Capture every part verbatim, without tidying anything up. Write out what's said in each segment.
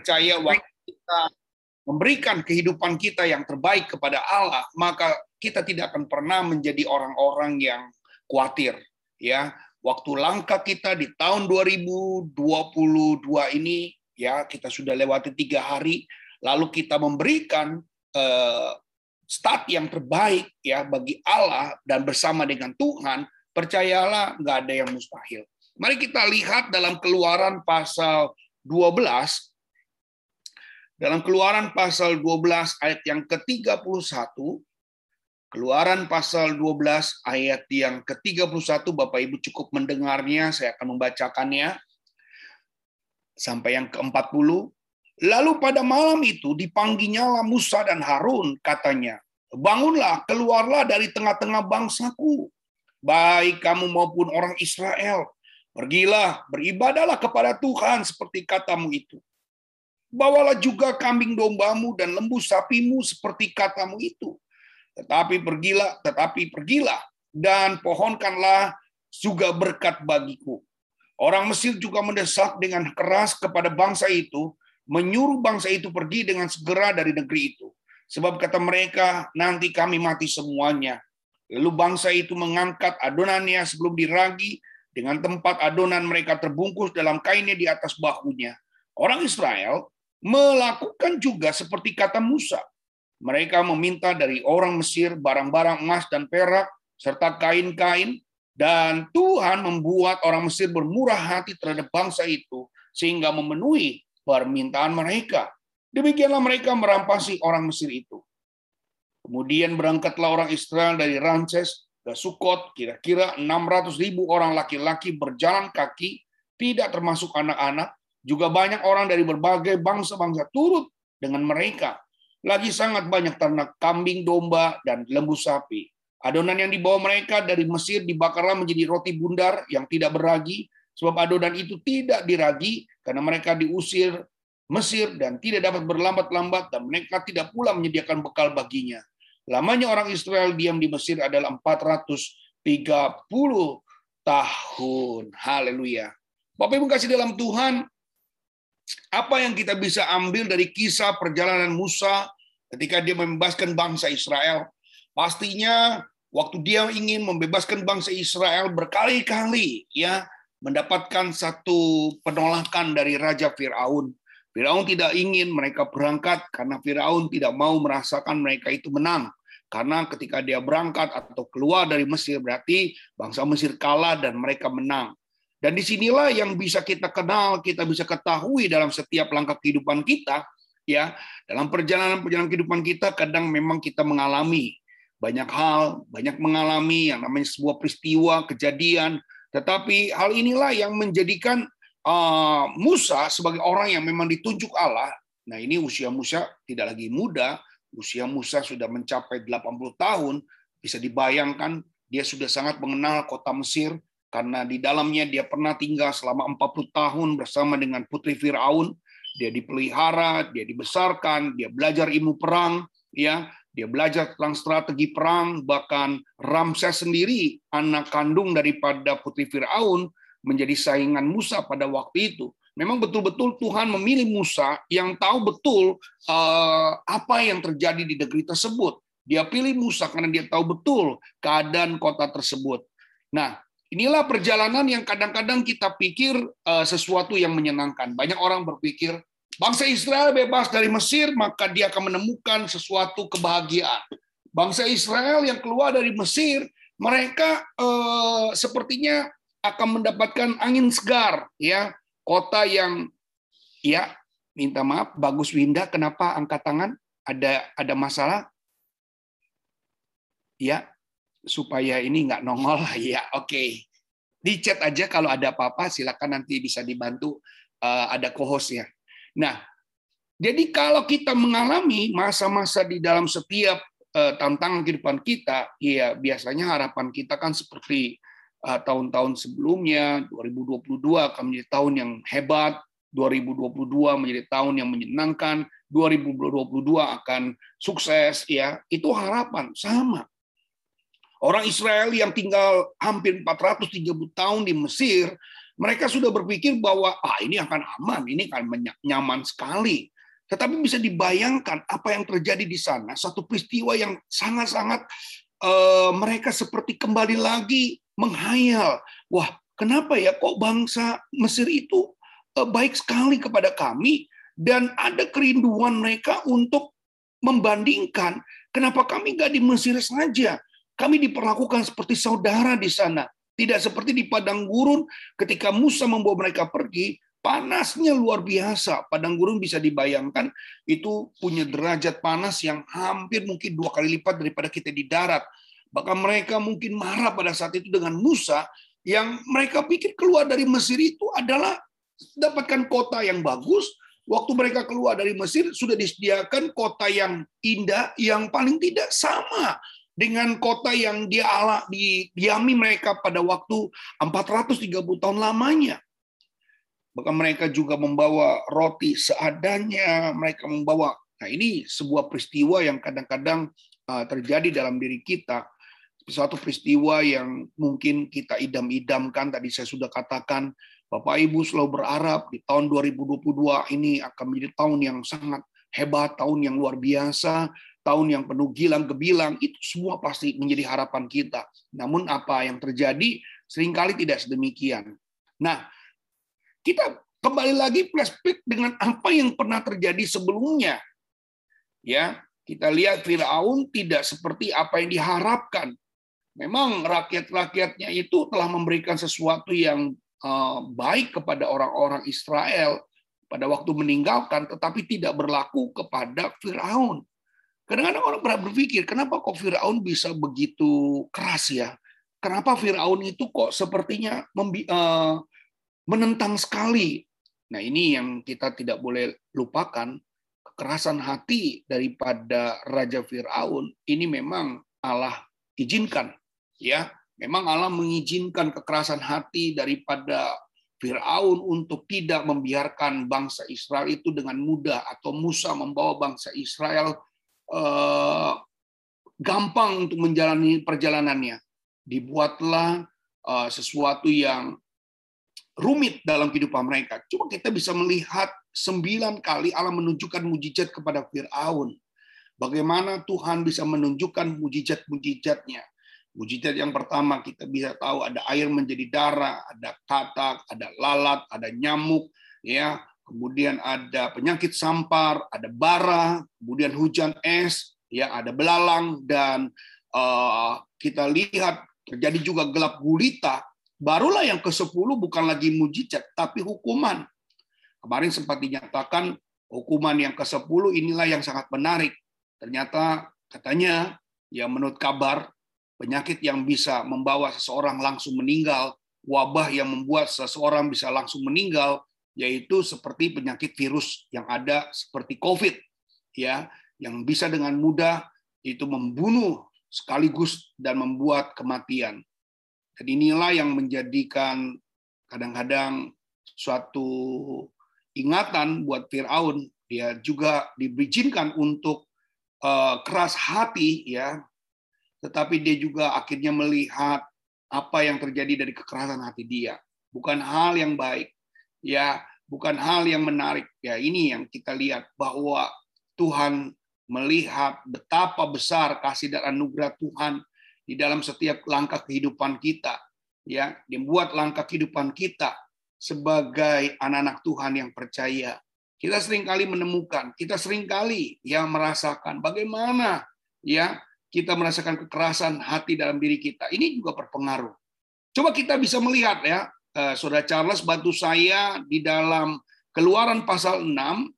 percaya waktu kita memberikan kehidupan kita yang terbaik kepada Allah, maka kita tidak akan pernah menjadi orang-orang yang khawatir. Ya, waktu langkah kita di tahun dua ribu dua puluh dua ini, ya kita sudah lewati tiga hari, lalu kita memberikan eh, start yang terbaik ya bagi Allah dan bersama dengan Tuhan, percayalah nggak ada yang mustahil. Mari kita lihat dalam Keluaran pasal dua belas. Dalam Keluaran pasal dua belas ayat yang ke tiga puluh satu, Keluaran pasal dua belas ayat yang ke tiga puluh satu, Bapak Ibu cukup mendengarnya, saya akan membacakannya sampai yang ke empat puluh. Lalu pada malam itu dipanggilnyalah Musa dan Harun, katanya, "Bangunlah, keluarlah dari tengah-tengah bangsaku, baik kamu maupun orang Israel. Pergilah, beribadahlah kepada Tuhan seperti katamu itu. Bawalah juga kambing dombamu dan lembu sapimu seperti katamu itu. Tetapi pergilah, tetapi pergilah, dan pohonkanlah juga berkat bagiku. Orang Mesir juga mendesak dengan keras kepada bangsa itu, menyuruh bangsa itu pergi dengan segera dari negeri itu. Sebab kata mereka, nanti kami mati semuanya. Lalu bangsa itu mengangkat adonannya sebelum diragi, dengan tempat adonan mereka terbungkus dalam kainnya di atas bahunya. Orang Israel melakukan juga seperti kata Musa. Mereka meminta dari orang Mesir barang-barang emas dan perak, serta kain-kain, dan Tuhan membuat orang Mesir bermurah hati terhadap bangsa itu, sehingga memenuhi permintaan mereka. Demikianlah mereka merampasi orang Mesir itu. Kemudian berangkatlah orang Israel dari Ramses ke Sukot, kira-kira enam ratus ribu orang laki-laki berjalan kaki, tidak termasuk anak-anak, juga banyak orang dari berbagai bangsa-bangsa turut dengan mereka. Lagi sangat banyak ternak kambing, domba, dan lembu sapi. Adonan yang dibawa mereka dari Mesir dibakarlah menjadi roti bundar yang tidak beragi, sebab adonan itu tidak diragi karena mereka diusir Mesir dan tidak dapat berlambat-lambat, dan mereka tidak pula menyediakan bekal baginya. Lamanya orang Israel diam di Mesir adalah empat ratus tiga puluh tahun. Haleluya. Bapak Ibu kasih dalam Tuhan, apa yang kita bisa ambil dari kisah perjalanan Musa ketika dia membebaskan bangsa Israel? Pastinya waktu dia ingin membebaskan bangsa Israel berkali-kali ya mendapatkan satu penolakan dari Raja Firaun. Firaun tidak ingin mereka berangkat karena Firaun tidak mau merasakan mereka itu menang. Karena ketika dia berangkat atau keluar dari Mesir berarti bangsa Mesir kalah dan mereka menang. Dan disinilah yang bisa kita kenal, kita bisa ketahui dalam setiap langkah kehidupan kita, ya dalam perjalanan-perjalanan kehidupan kita, kadang memang kita mengalami banyak hal, banyak mengalami yang namanya sebuah peristiwa, kejadian. Tetapi hal inilah yang menjadikan uh, Musa sebagai orang yang memang ditunjuk Allah. Nah ini usia Musa tidak lagi muda, usia Musa sudah mencapai delapan puluh tahun, bisa dibayangkan dia sudah sangat mengenal kota Mesir, karena di dalamnya dia pernah tinggal selama empat puluh tahun bersama dengan putri Firaun, dia dipelihara, dia dibesarkan, dia belajar ilmu perang, ya, dia belajar tentang strategi perang, bahkan Ramses sendiri, anak kandung daripada putri Firaun, menjadi saingan Musa pada waktu itu. Memang betul-betul Tuhan memilih Musa yang tahu betul eh, apa yang terjadi di negeri tersebut. Dia pilih Musa karena dia tahu betul keadaan kota tersebut. Nah, inilah perjalanan yang kadang-kadang kita pikir uh, sesuatu yang menyenangkan. Banyak orang berpikir, bangsa Israel bebas dari Mesir, maka dia akan menemukan sesuatu kebahagiaan. Bangsa Israel yang keluar dari Mesir, mereka uh, sepertinya akan mendapatkan angin segar. Ya, kota yang, ya, minta maaf, Bagus Winda, kenapa angkat tangan? Ada ada masalah? Ya. Supaya ini nggak nongol, ya oke. Okay. Di chat aja kalau ada apa-apa, silakan nanti bisa dibantu, uh, ada co-hostnya. Nah, jadi kalau kita mengalami masa-masa di dalam setiap uh, tantangan kehidupan kita, ya biasanya harapan kita kan seperti uh, tahun-tahun sebelumnya, dua ribu dua puluh dua akan menjadi tahun yang hebat, dua ribu dua puluh dua menjadi tahun yang menyenangkan, dua ribu dua puluh dua akan sukses, ya itu harapan, sama. Orang Israel yang tinggal hampir empat ratus tiga puluh tahun di Mesir, Mereka sudah berpikir bahwa ah ini akan aman, ini akan nyaman sekali. Tetapi bisa dibayangkan apa yang terjadi di sana. Satu peristiwa yang sangat-sangat eh, mereka seperti kembali lagi menghayal. Wah, kenapa ya kok bangsa Mesir itu eh, baik sekali kepada kami, dan ada kerinduan mereka untuk membandingkan kenapa kami nggak di Mesir saja. Kami diperlakukan seperti saudara di sana. Tidak seperti di padang gurun ketika Musa membawa mereka pergi, panasnya luar biasa. Padang gurun bisa dibayangkan itu punya derajat panas yang hampir mungkin dua kali lipat daripada kita di darat. Bahkan mereka mungkin marah pada saat itu dengan Musa, yang mereka pikir keluar dari Mesir itu adalah dapatkan kota yang bagus. Waktu mereka keluar dari Mesir sudah disediakan kota yang indah, yang paling tidak sama dengan kota yang dia ala diami mereka pada waktu empat ratus tiga puluh tahun lamanya. Bahkan mereka juga membawa roti seadanya, mereka membawa. Nah, ini sebuah peristiwa yang kadang-kadang terjadi dalam diri kita. Suatu peristiwa yang mungkin kita idam-idamkan, tadi saya sudah katakan, Bapak Ibu selalu berharap di tahun dua ribu dua puluh dua ini akan menjadi tahun yang sangat hebat, tahun yang luar biasa, tahun yang penuh gilang gebilang, itu semua pasti menjadi harapan kita. Namun apa yang terjadi seringkali tidak sedemikian. Nah, kita kembali lagi flashback dengan apa yang pernah terjadi sebelumnya. Ya, kita lihat Firaun tidak seperti apa yang diharapkan. Memang rakyat-rakyatnya itu telah memberikan sesuatu yang baik kepada orang-orang Israel pada waktu meninggalkan, tetapi tidak berlaku kepada Firaun. Kadang-kadang orang pernah berpikir, kenapa kok Firaun bisa begitu keras ya? Kenapa Firaun itu kok sepertinya menentang sekali? Nah, ini yang kita tidak boleh lupakan. Kekerasan hati daripada Raja Firaun ini memang Allah izinkan. Ya, memang Allah mengizinkan kekerasan hati daripada Firaun untuk tidak membiarkan bangsa Israel itu dengan mudah, atau Musa membawa bangsa Israel gampang untuk menjalani perjalanannya. Dibuatlah sesuatu yang rumit dalam kehidupan mereka. Cuma kita bisa melihat sembilan kali Allah menunjukkan mujizat kepada Fir'aun. Bagaimana Tuhan bisa menunjukkan mujizat-mujizatnya. Mujizat yang pertama kita bisa tahu ada air menjadi darah, ada katak, ada lalat, ada nyamuk, ya. Kemudian ada penyakit sampar, ada bara, kemudian hujan es, ya, ada belalang, dan uh, kita lihat terjadi juga gelap gulita. Barulah yang kesepuluh bukan lagi mujizat, tapi hukuman. Kemarin sempat dinyatakan hukuman yang kesepuluh inilah yang sangat menarik. Ternyata katanya, ya, menurut kabar, penyakit yang bisa membawa seseorang langsung meninggal, wabah yang membuat seseorang bisa langsung meninggal, yaitu seperti penyakit virus yang ada seperti COVID, ya, yang bisa dengan mudah itu membunuh sekaligus dan membuat kematian. Dan inilah yang menjadikan kadang-kadang suatu ingatan buat Firaun. Dia juga diizinkan untuk uh, keras hati, ya, tetapi dia juga akhirnya melihat apa yang terjadi dari kekerasan hati dia, bukan hal yang baik. Ya, bukan hal yang menarik. Ya, ini yang kita lihat bahwa Tuhan melihat betapa besar kasih dan anugerah Tuhan di dalam setiap langkah kehidupan kita. Ya, dia buat langkah kehidupan kita sebagai anak-anak Tuhan yang percaya. Kita seringkali menemukan, kita seringkali yang merasakan bagaimana ya kita merasakan kekerasan hati dalam diri kita. Ini juga berpengaruh. Coba kita bisa melihat, ya. Uh, Saudara Charles bantu saya di dalam Keluaran pasal enam.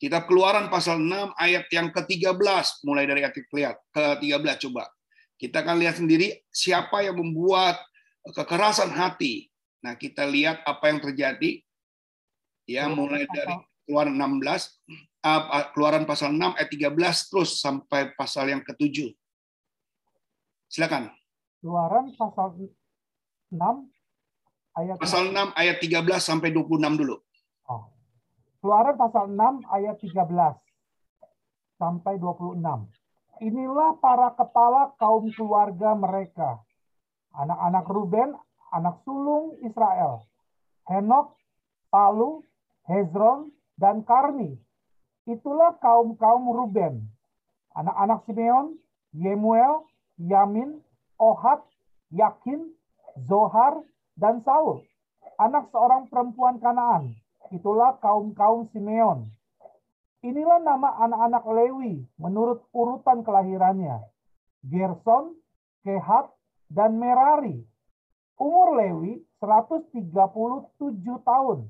Kitab Keluaran pasal enam ayat yang ke tiga belas, mulai dari ayat ke tiga belas coba. Kita akan lihat sendiri siapa yang membuat kekerasan hati. Nah, kita lihat apa yang terjadi. Ya, mulai dari Keluaran enam belas, uh, Keluaran pasal enam ayat tiga belas terus sampai pasal yang ke tujuh. Silakan. Keluaran pasal enam ayat pasal enam ayat tiga belas sampai dua puluh enam dulu. Oh. Keluaran pasal enam ayat tiga belas sampai dua puluh enam. Inilah para kepala kaum keluarga mereka. Anak-anak Ruben, anak sulung Israel, Henokh, Palu, Hezron, dan Karmi. Itulah kaum-kaum Ruben, anak-anak Simeon, Yemuel, Yamin, Ohad, Yakin, Zohar, dan Saul, anak seorang perempuan Kanaan. Itulah kaum-kaum Simeon. Inilah nama anak-anak Lewi menurut urutan kelahirannya: Gerson, Kehat, dan Merari. Umur Lewi seratus tiga puluh tujuh tahun.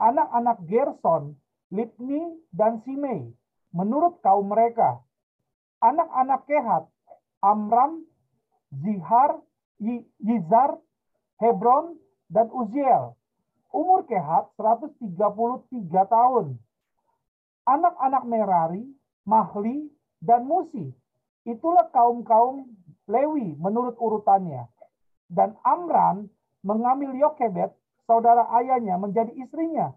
Anak-anak Gerson, Libni, dan Simei menurut kaum mereka. Anak-anak Kehat, Amram, Zihar, Yizar, Hebron, dan Uziel. Umur Kehat seratus tiga puluh tiga tahun. Anak-anak Merari, Mahli, dan Musi. Itulah kaum-kaum Lewi menurut urutannya. Dan Amram mengambil Yokebed, saudara ayahnya, menjadi istrinya.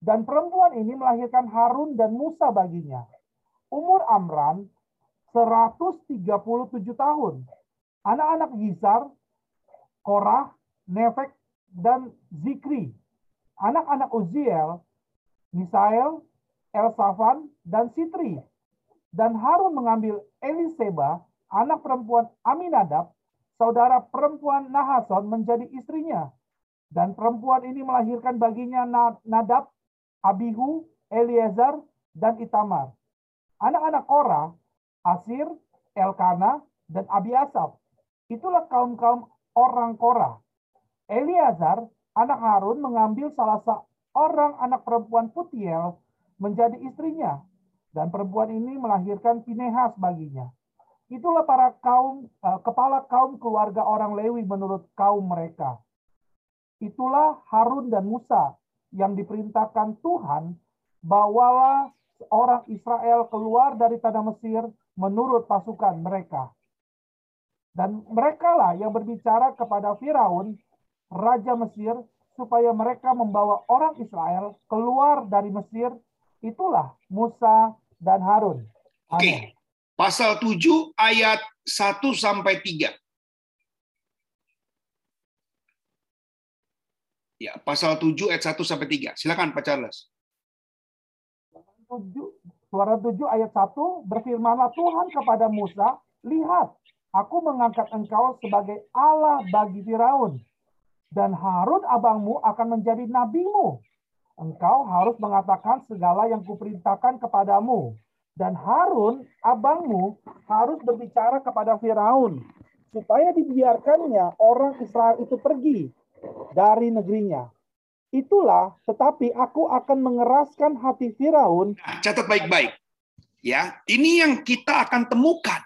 Dan perempuan ini melahirkan Harun dan Musa baginya. Umur Amram seratus tiga puluh tujuh tahun. Anak-anak Yizar, Korah, Nefek, dan Zikri. Anak-anak Uziel, Misael, Elsafan, dan Sitri. Dan Harun mengambil Eliseba, anak perempuan Aminadab, saudara perempuan Nahason, menjadi istrinya. Dan perempuan ini melahirkan baginya Nadab, Abihu, Eliezer, dan Itamar. Anak-anak Korah, Asir, Elkana, dan Abiasaf. Itulah kaum-kaum orang Korah. Eliazar, anak Harun, mengambil salah seorang anak perempuan Putiel menjadi istrinya. Dan perempuan ini melahirkan Pinehas baginya. Itulah para kaum eh, kepala kaum keluarga orang Lewi menurut kaum mereka. Itulah Harun dan Musa yang diperintahkan Tuhan, bawalah orang Israel keluar dari tanah Mesir menurut pasukan mereka. Dan merekalah yang berbicara kepada Firaun, raja Mesir, supaya mereka membawa orang Israel keluar dari Mesir. Itulah Musa dan Harun. Amin. Oke. Pasal tujuh ayat satu sampai tiga. Ya, pasal tujuh ayat satu sampai tiga. Silakan Pak Charles. Suara tujuh ayat satu, berfirmanlah Tuhan kepada Musa, lihat, aku mengangkat engkau sebagai Allah bagi Firaun, dan Harun abangmu akan menjadi nabimu. Engkau harus mengatakan segala yang kuperintahkan kepadamu. Dan Harun, abangmu, harus berbicara kepada Firaun, supaya dibiarkannya orang Israel itu pergi dari negerinya. Itulah, tetapi aku akan mengeraskan hati Firaun. Nah, catat baik-baik. Ya, ini yang kita akan temukan.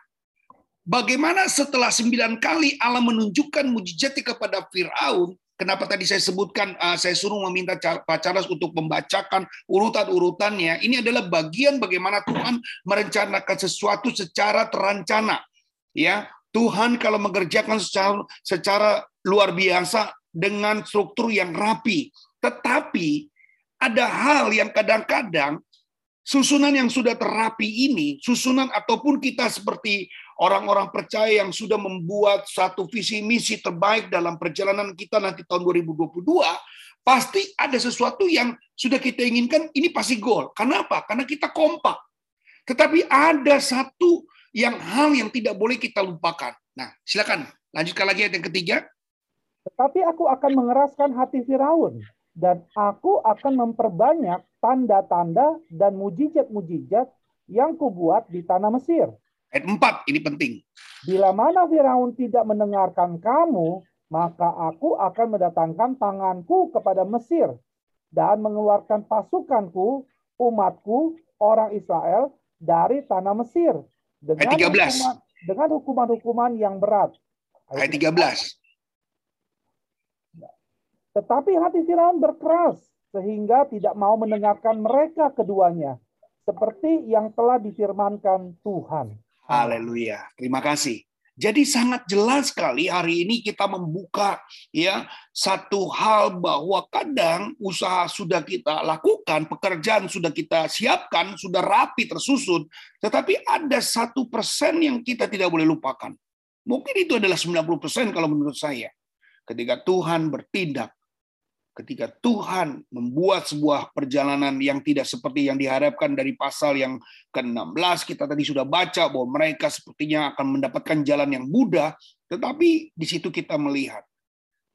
Bagaimana setelah sembilan kali Allah menunjukkan mujizat kepada Firaun, kenapa tadi saya sebutkan, uh, saya suruh meminta Pak Charles untuk membacakan urutan-urutannya, ini adalah bagian bagaimana Tuhan merencanakan sesuatu secara terencana. Ya, Tuhan kalau mengerjakan secara, secara luar biasa dengan struktur yang rapi. Tetapi ada hal yang kadang-kadang susunan yang sudah terapi ini, susunan ataupun kita seperti orang-orang percaya yang sudah membuat satu visi misi terbaik dalam perjalanan kita nanti tahun dua ribu dua puluh dua, pasti ada sesuatu yang sudah kita inginkan, ini pasti goal. Kenapa? Karena kita kompak. Tetapi ada satu yang hal yang tidak boleh kita lupakan. Nah, silakan lanjutkan lagi yang ketiga. Tetapi aku akan mengeraskan hati Firaun, dan aku akan memperbanyak tanda-tanda dan mujizat-mujizat yang kubuat di tanah Mesir. Ayat empat, ini penting. Bila mana Firaun tidak mendengarkan kamu, maka aku akan mendatangkan tanganku kepada Mesir, dan mengeluarkan pasukanku, umatku, orang Israel, dari tanah Mesir. Dengan hukuman-hukuman yang berat. Ayat tiga belas. Tetapi hati Firaun berkeras, sehingga tidak mau mendengarkan mereka keduanya, seperti yang telah difirmankan Tuhan. Haleluya. Terima kasih. Jadi sangat jelas sekali hari ini kita membuka ya satu hal bahwa kadang usaha sudah kita lakukan, pekerjaan sudah kita siapkan, sudah rapi tersusun, tetapi ada satu persen yang kita tidak boleh lupakan. Mungkin itu adalah sembilan puluh persen kalau menurut saya. ketika Tuhan bertindak, ketika Tuhan membuat sebuah perjalanan yang tidak seperti yang diharapkan dari pasal yang ke enam belas, kita tadi sudah baca bahwa mereka sepertinya akan mendapatkan jalan yang mudah, tetapi di situ kita melihat.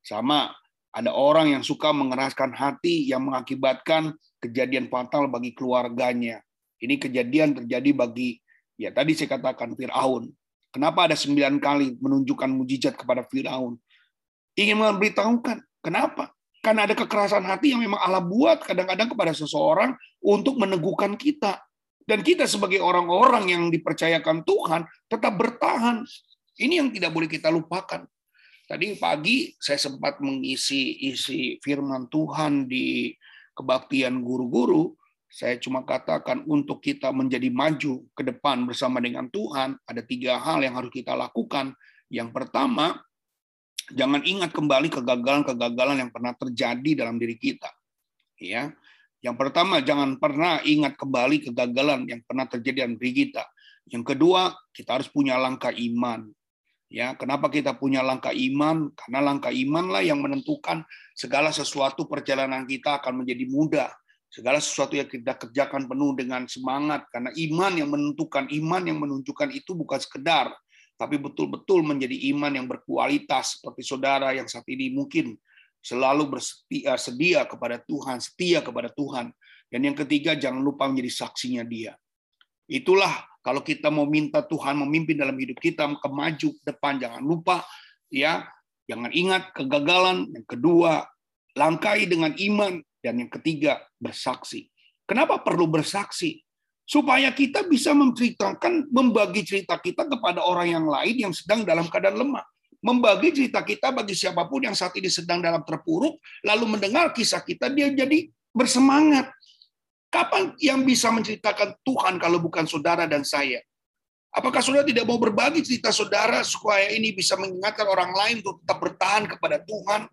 Sama, ada orang yang suka mengeraskan hati yang mengakibatkan kejadian fatal bagi keluarganya. Ini kejadian terjadi bagi, ya tadi saya katakan Firaun. Kenapa ada sembilan kali menunjukkan mujizat kepada Firaun? Ingin memberitahukan, kenapa? Karena ada kekerasan hati yang memang Allah buat kadang-kadang kepada seseorang untuk meneguhkan kita. Dan kita sebagai orang-orang yang dipercayakan Tuhan tetap bertahan. Ini yang tidak boleh kita lupakan. Tadi pagi saya sempat mengisi isi firman Tuhan di kebaktian guru-guru. Saya cuma katakan untuk kita menjadi maju ke depan bersama dengan Tuhan, ada tiga hal yang harus kita lakukan. Yang pertama, jangan ingat kembali kegagalan-kegagalan yang pernah terjadi dalam diri kita. Ya. Yang pertama, jangan pernah ingat kembali kegagalan yang pernah terjadi dalam diri kita. Yang kedua, kita harus punya langkah iman. Ya, kenapa kita punya langkah iman? Karena langkah imanlah yang menentukan segala sesuatu perjalanan kita akan menjadi mudah. Segala sesuatu yang kita kerjakan penuh dengan semangat karena iman yang menentukan, iman yang menunjukkan itu bukan sekedar tapi betul-betul menjadi iman yang berkualitas seperti saudara yang saat ini mungkin selalu bersetia sedia kepada Tuhan, setia kepada Tuhan. Dan yang ketiga, jangan lupa menjadi saksinya Dia. Itulah kalau kita mau minta Tuhan memimpin dalam hidup kita ke maju ke depan, jangan lupa ya, jangan ingat kegagalan. Yang kedua, langkai dengan iman, dan yang ketiga, bersaksi. Kenapa perlu bersaksi? Supaya kita bisa menceritakan, membagi cerita kita kepada orang yang lain yang sedang dalam keadaan lemah. Membagi cerita kita bagi siapapun yang saat ini sedang dalam terpuruk, lalu mendengar kisah kita, dia jadi bersemangat. Kapan yang bisa menceritakan Tuhan kalau bukan saudara dan saya? Apakah saudara tidak mau berbagi cerita saudara supaya ini bisa mengingatkan orang lain untuk tetap bertahan kepada Tuhan?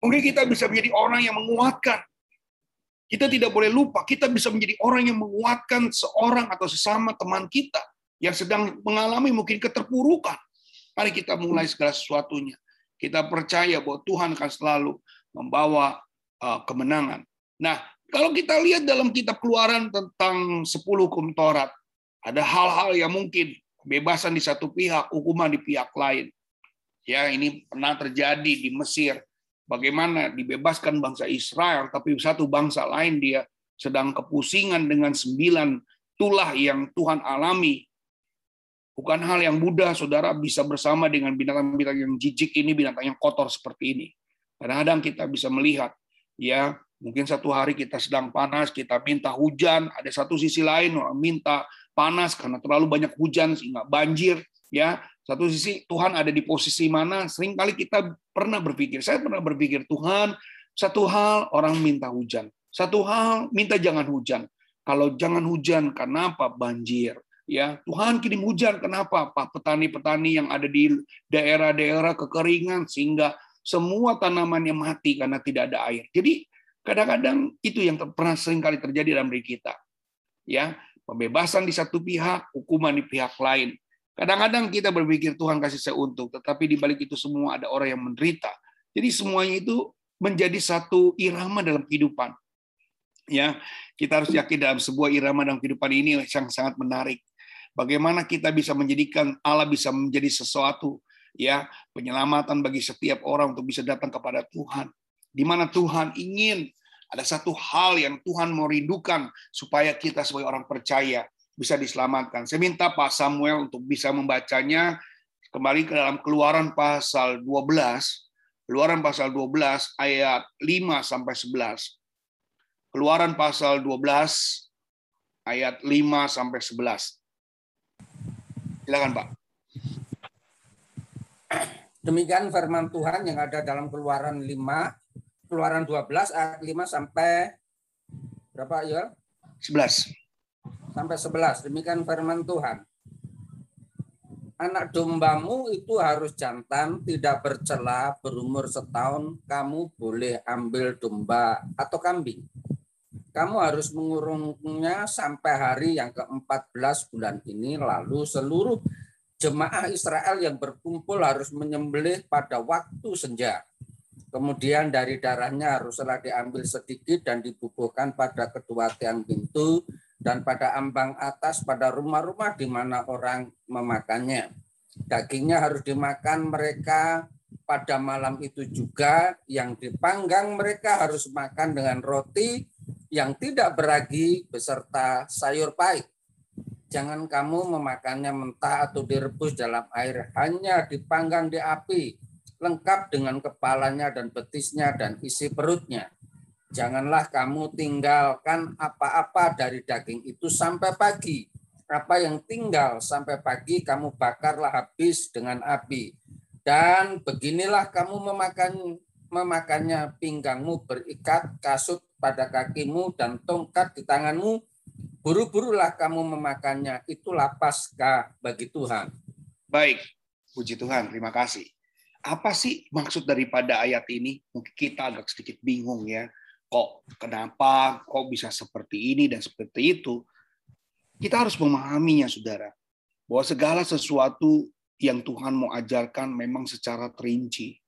Mungkin kita bisa menjadi orang yang menguatkan. Kita tidak boleh lupa, kita bisa menjadi orang yang menguatkan seorang atau sesama teman kita yang sedang mengalami mungkin keterpurukan. Mari kita mulai segala sesuatunya. Kita percaya bahwa Tuhan akan selalu membawa kemenangan. Nah, kalau kita lihat dalam kitab Keluaran tentang sepuluh hukum Taurat, ada hal-hal yang mungkin kebebasan di satu pihak, hukuman di pihak lain. Ya, ini pernah terjadi di Mesir. Bagaimana dibebaskan bangsa Israel, tapi satu bangsa lain dia sedang kepusingan dengan sembilan tulah yang Tuhan alami. Bukan hal yang mudah, saudara bisa bersama dengan binatang-binatang yang jijik ini, binatang yang kotor seperti ini. Kadang-kadang kita bisa melihat, ya mungkin satu hari kita sedang panas, kita minta hujan, ada satu sisi lain minta panas karena terlalu banyak hujan sehingga banjir, ya. Satu sisi Tuhan ada di posisi mana, seringkali kita pernah berpikir, saya pernah berpikir, Tuhan, satu hal orang minta hujan, satu hal minta jangan hujan. Kalau jangan hujan, kenapa banjir? Ya, Tuhan kirim hujan, kenapa Pak petani-petani yang ada di daerah-daerah kekeringan sehingga semua tanamannya mati karena tidak ada air. Jadi kadang-kadang itu yang pernah seringkali terjadi dalam diri kita. Ya, pembebasan di satu pihak, hukuman di pihak lain. Kadang-kadang kita berpikir Tuhan kasih saya untung, tetapi di balik itu semua ada orang yang menderita. Jadi semuanya itu menjadi satu irama dalam kehidupan. Ya, kita harus yakin dalam sebuah irama dalam kehidupan ini yang sangat menarik. Bagaimana kita bisa menjadikan Allah bisa menjadi sesuatu, ya, penyelamatan bagi setiap orang untuk bisa datang kepada Tuhan. Di mana Tuhan ingin ada satu hal yang Tuhan mau rindukan supaya kita sebagai orang percaya bisa diselamatkan. Saya minta Pak Samuel untuk bisa membacanya kembali ke dalam Keluaran pasal dua belas, Keluaran pasal dua belas ayat lima sampai sebelas. Keluaran pasal dua belas ayat lima sampai sebelas. Silakan, Pak. Demikian firman Tuhan yang ada dalam Keluaran lima, Keluaran dua belas ayat lima sampai berapa, Yol? sebelas. Sampai sebelas, demikian firman Tuhan. Anak dombamu itu harus jantan, tidak bercela, berumur setahun, kamu boleh ambil domba atau kambing. Kamu harus mengurungnya sampai hari yang keempat belas bulan ini, lalu seluruh jemaah Israel yang berkumpul harus menyembelih pada waktu senja. Kemudian dari darahnya haruslah diambil sedikit dan dibubuhkan pada kedua tiang pintu dan pada ambang atas pada rumah-rumah di mana orang memakannya. Dagingnya harus dimakan mereka pada malam itu juga, yang dipanggang mereka harus makan dengan roti yang tidak beragi beserta sayur pahit. Jangan kamu memakannya mentah atau direbus dalam air, hanya dipanggang di api, lengkap dengan kepalanya dan betisnya dan isi perutnya. Janganlah kamu tinggalkan apa-apa dari daging itu sampai pagi. Apa yang tinggal sampai pagi kamu bakarlah habis dengan api. Dan beginilah kamu memakan, memakannya, pinggangmu berikat, kasut pada kakimu, dan tongkat di tanganmu. Buru-burulah kamu memakannya, itulah Paskah bagi Tuhan. Baik, puji Tuhan, terima kasih. Apa sih maksud daripada ayat ini? Mungkin kita agak sedikit bingung ya. Kok kenapa kok bisa seperti ini dan seperti itu? Kita harus memahaminya, Saudara. Bahwa segala sesuatu yang Tuhan mau ajarkan memang secara terinci.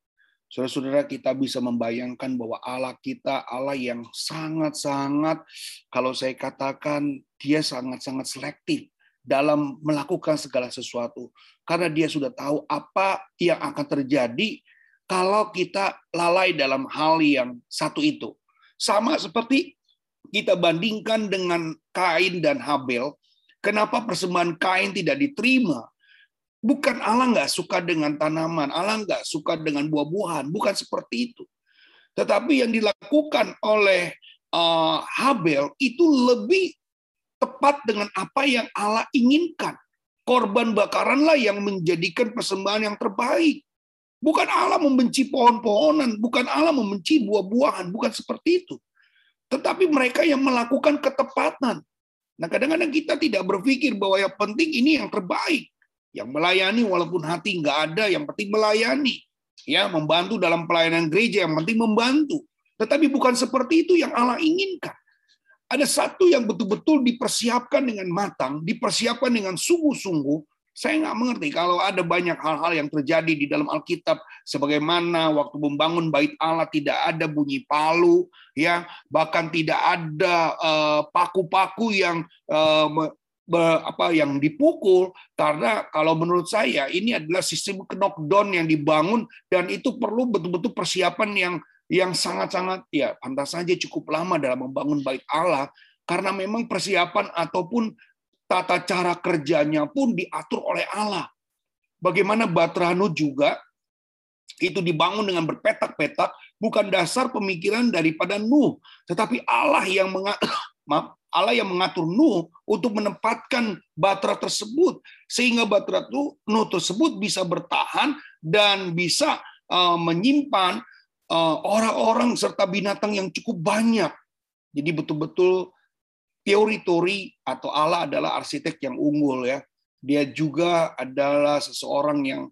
Saudara-saudara, kita bisa membayangkan bahwa Allah kita, Allah yang sangat-sangat, kalau saya katakan, dia sangat-sangat selektif dalam melakukan segala sesuatu. Karena dia sudah tahu apa yang akan terjadi kalau kita lalai dalam hal yang satu itu. Sama seperti kita bandingkan dengan Kain dan Habel, kenapa persembahan Kain tidak diterima? Bukan Allah nggak suka dengan tanaman, Allah nggak suka dengan buah-buahan, bukan seperti itu. Tetapi yang dilakukan oleh uh, Habel itu lebih tepat dengan apa yang Allah inginkan. Korban bakaranlah yang menjadikan persembahan yang terbaik. Bukan Allah membenci pohon-pohonan, bukan Allah membenci buah-buahan, bukan seperti itu. Tetapi mereka yang melakukan ketepatan. Nah, kadang-kadang kita tidak berpikir bahwa yang penting ini yang terbaik. Yang melayani walaupun hati nggak ada, yang penting melayani. Ya, membantu dalam pelayanan gereja, yang penting membantu. Tetapi bukan seperti itu yang Allah inginkan. Ada satu yang betul-betul dipersiapkan dengan matang, dipersiapkan dengan sungguh-sungguh. Saya nggak mengerti kalau ada banyak hal-hal yang terjadi di dalam Alkitab, sebagaimana waktu membangun bait Allah tidak ada bunyi palu, ya, bahkan tidak ada uh, paku-paku yang uh, be, apa yang dipukul, karena kalau menurut saya ini adalah sistem knockdown yang dibangun dan itu perlu betul-betul persiapan yang yang sangat-sangat ya pantas saja cukup lama dalam membangun bait Allah, karena memang persiapan ataupun tata cara kerjanya pun diatur oleh Allah. Bagaimana Batrano juga itu dibangun dengan berpetak-petak, bukan dasar pemikiran daripada Nuh, tetapi Allah yang mengatur, maaf, Allah yang mengatur Nuh untuk menempatkan batra tersebut sehingga batra Nuh tersebut bisa bertahan dan bisa uh, menyimpan orang-orang serta binatang yang cukup banyak. Jadi betul-betul teori-teori atau Allah adalah arsitek yang unggul ya. Dia juga adalah seseorang yang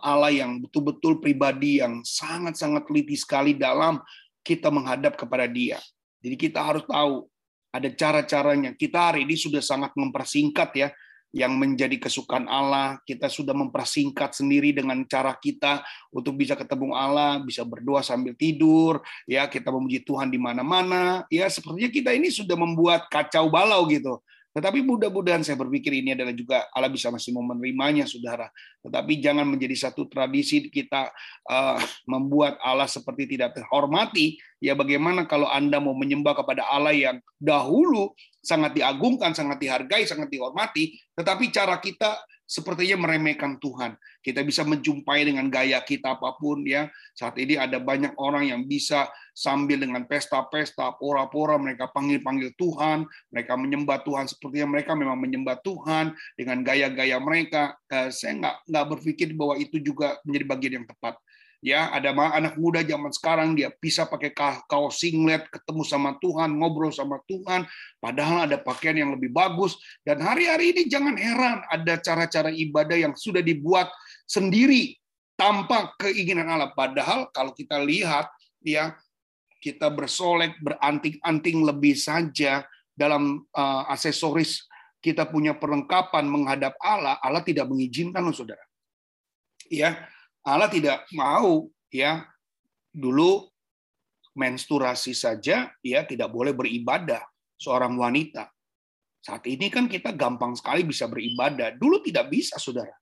Allah yang betul-betul pribadi yang sangat-sangat teliti sekali dalam kita menghadap kepada Dia. Jadi kita harus tahu ada cara-caranya. Kita hari ini sudah sangat mempersingkat ya. Yang menjadi kesukaan Allah, kita sudah mempersingkat sendiri dengan cara kita untuk bisa ketemu Allah, bisa berdoa sambil tidur, ya kita memuji Tuhan di mana-mana, ya sepertinya kita ini sudah membuat kacau balau gitu. Tetapi mudah-mudahan saya berpikir ini adalah juga Allah bisa masih menerimanya, saudara. Tetapi jangan menjadi satu tradisi kita uh, membuat Allah seperti tidak terhormati. Ya bagaimana kalau Anda mau menyembah kepada Allah yang dahulu sangat diagungkan, sangat dihargai, sangat dihormati, tetapi cara kita sepertinya meremehkan Tuhan. Kita bisa menjumpai dengan gaya kita apapun ya. Saat ini ada banyak orang yang bisa sambil dengan pesta-pesta, pora-pora, mereka panggil-panggil Tuhan, mereka menyembah Tuhan, sepertinya mereka memang menyembah Tuhan dengan gaya-gaya mereka. Eh, saya nggak nggak berpikir bahwa itu juga menjadi bagian yang tepat. Ya, ada anak muda zaman sekarang, dia bisa pakai kaos singlet, ketemu sama Tuhan, ngobrol sama Tuhan, padahal ada pakaian yang lebih bagus. Dan hari-hari ini jangan heran, ada cara-cara ibadah yang sudah dibuat sendiri, tanpa keinginan Allah. Padahal kalau kita lihat, ya kita bersolek, beranting-anting lebih saja dalam uh, aksesoris kita punya perlengkapan menghadap Allah, Allah tidak mengizinkan loh saudara. Ya, Allah tidak mau ya. Dulu menstruasi saja ya tidak boleh beribadah seorang wanita. Saat ini kan kita gampang sekali bisa beribadah. Dulu tidak bisa saudara.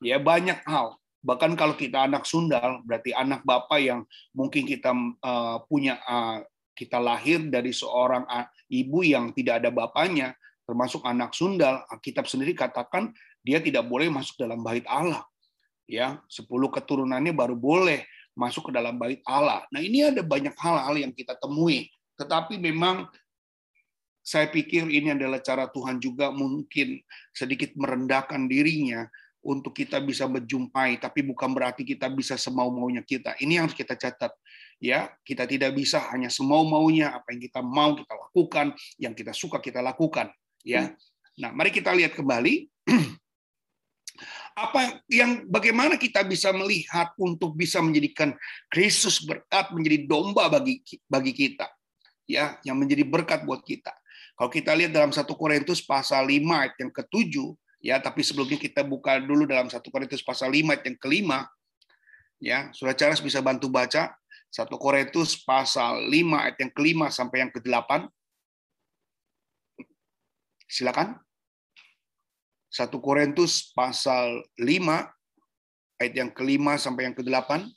Ya banyak hal. Bahkan kalau kita anak sundal, berarti anak bapak yang mungkin kita uh, punya uh, kita lahir dari seorang ibu yang tidak ada bapaknya, termasuk anak sundal, Alkitab sendiri katakan dia tidak boleh masuk dalam bait Allah. Ya, sepuluh keturunannya baru boleh masuk ke dalam bait Allah. Nah, ini ada banyak hal-hal yang kita temui. Tetapi memang saya pikir ini adalah cara Tuhan juga mungkin sedikit merendahkan dirinya untuk kita bisa menjumpai, tapi bukan berarti kita bisa semau-maunya kita. Ini yang harus kita catat. Ya, kita tidak bisa hanya semau-maunya apa yang kita mau kita lakukan, yang kita suka kita lakukan, ya. Nah, mari kita lihat kembali apa yang bagaimana kita bisa melihat untuk bisa menjadikan Kristus berkat menjadi domba bagi bagi kita, ya, yang menjadi berkat buat kita. Kalau kita lihat dalam satu Korintus pasal lima ayat yang ketujuh, ya, tapi sebelumnya kita buka dulu dalam satu Korintus pasal lima ayat yang kelima. Ya, Saudara Charles bisa bantu baca. satu Korintus pasal lima ayat yang kelima sampai yang kedelapan. Silakan. satu Korintus pasal lima ayat yang kelima sampai yang kedelapan.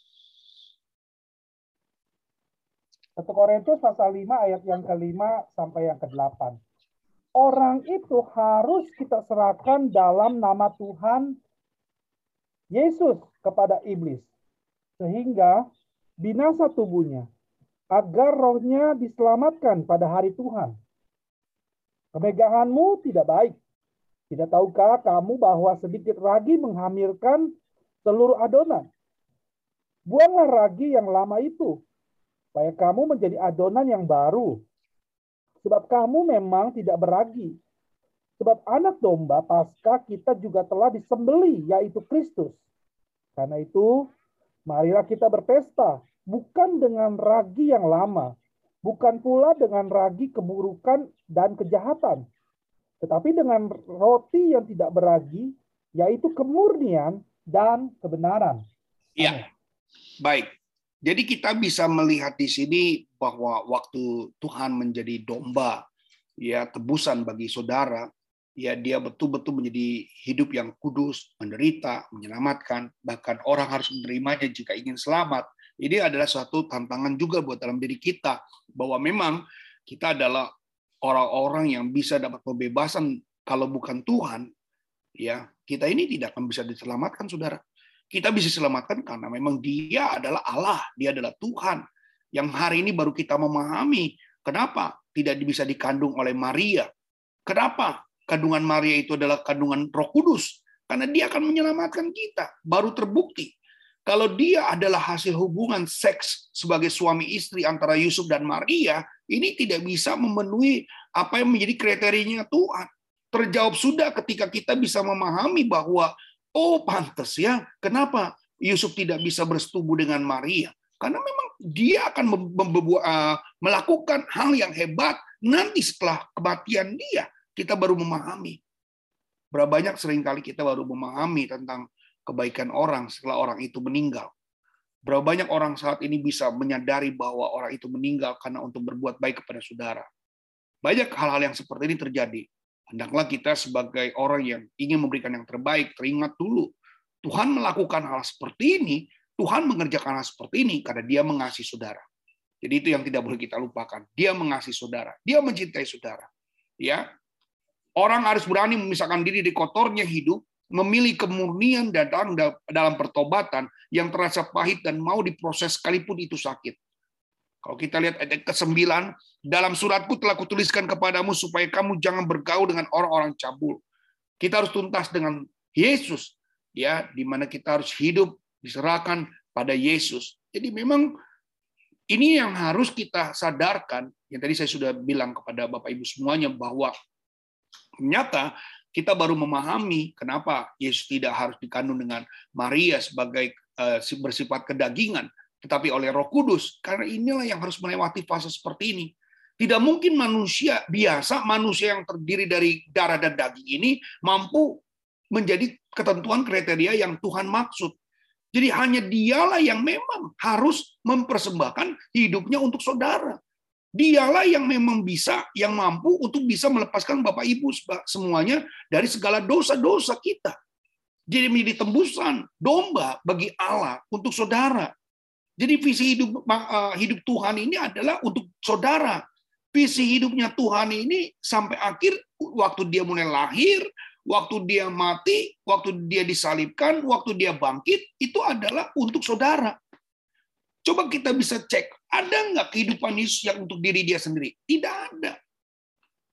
satu Korintus pasal lima ayat yang kelima sampai yang kedelapan. Orang itu harus kita serahkan dalam nama Tuhan Yesus kepada iblis, sehingga binasa tubuhnya, agar rohnya diselamatkan pada hari Tuhan. Kemegahanmu tidak baik. Tidak tahukah kamu bahwa sedikit ragi menghamilkan seluruh adonan? Buanglah ragi yang lama itu, supaya kamu menjadi adonan yang baru. Sebab kamu memang tidak beragi. Sebab anak domba pasca kita juga telah disembeli, yaitu Kristus. Karena itu, marilah kita berpesta. Bukan dengan ragi yang lama, bukan pula dengan ragi keburukan dan kejahatan, tetapi dengan roti yang tidak beragi, yaitu kemurnian dan kebenaran. Iya, baik. Jadi kita bisa melihat di sini bahwa waktu Tuhan menjadi domba, ya tebusan bagi saudara, ya dia betul-betul menjadi hidup yang kudus, menderita, menyelamatkan, bahkan orang harus menerimanya jika ingin selamat. Ini adalah suatu tantangan juga buat dalam diri kita, bahwa memang kita adalah orang-orang yang bisa dapat pembebasan kalau bukan Tuhan, ya kita ini tidak akan bisa diselamatkan, saudara. Kita bisa diselamatkan karena memang Dia adalah Allah, Dia adalah Tuhan. Yang hari ini baru kita memahami kenapa tidak bisa dikandung oleh Maria. Kenapa kandungan Maria itu adalah kandungan Roh Kudus? Karena Dia akan menyelamatkan kita, baru terbukti. Kalau dia adalah hasil hubungan seks sebagai suami istri antara Yusuf dan Maria, ini tidak bisa memenuhi apa yang menjadi kriterianya Tuhan. Terjawab sudah ketika kita bisa memahami bahwa, oh pantas ya, kenapa Yusuf tidak bisa bersetubuh dengan Maria? Karena memang dia akan melakukan hal yang hebat nanti setelah kematian dia. Kita baru memahami. Berapa banyak seringkali kita baru memahami tentang kebaikan orang setelah orang itu meninggal. Berapa banyak orang saat ini bisa menyadari bahwa orang itu meninggal karena untuk berbuat baik kepada saudara. Banyak hal-hal yang seperti ini terjadi. Hendaklah kita sebagai orang yang ingin memberikan yang terbaik, teringat dulu. Tuhan melakukan hal seperti ini, Tuhan mengerjakan hal seperti ini karena dia mengasihi saudara. Jadi itu yang tidak boleh kita lupakan. Dia mengasihi saudara. Dia mencintai saudara. Ya, orang harus berani memisahkan diri dari kotornya hidup, memilih kemurnian datang dalam pertobatan yang terasa pahit dan mau diproses sekalipun itu sakit. Kalau kita lihat ayat kesembilan, dalam suratku telah kutuliskan kepadamu supaya kamu jangan bergaul dengan orang-orang cabul. Kita harus tuntas dengan Yesus, ya, di mana kita harus hidup diserahkan pada Yesus. Jadi memang ini yang harus kita sadarkan. Yang tadi saya sudah bilang kepada Bapak Ibu semuanya bahwa ternyata kita baru memahami kenapa Yesus tidak harus dikandung dengan Maria sebagai bersifat kedagingan, tetapi oleh Roh Kudus. Karena inilah yang harus melewati fase seperti ini. Tidak mungkin manusia biasa, manusia yang terdiri dari darah dan daging ini mampu menjadi ketentuan kriteria yang Tuhan maksud. Jadi hanya dialah yang memang harus mempersembahkan hidupnya untuk saudara. Dialah yang memang bisa, yang mampu untuk bisa melepaskan Bapak Ibu semuanya dari segala dosa-dosa kita. Jadi menjadi tembusan domba bagi Allah untuk saudara. Jadi visi hidup hidup Tuhan ini adalah untuk saudara. Visi hidupnya Tuhan ini sampai akhir, waktu dia mulai lahir, waktu dia mati, waktu dia disalibkan, waktu dia bangkit, itu adalah untuk saudara. Coba kita bisa cek, ada nggak kehidupan Yesus yang untuk diri dia sendiri? Tidak ada.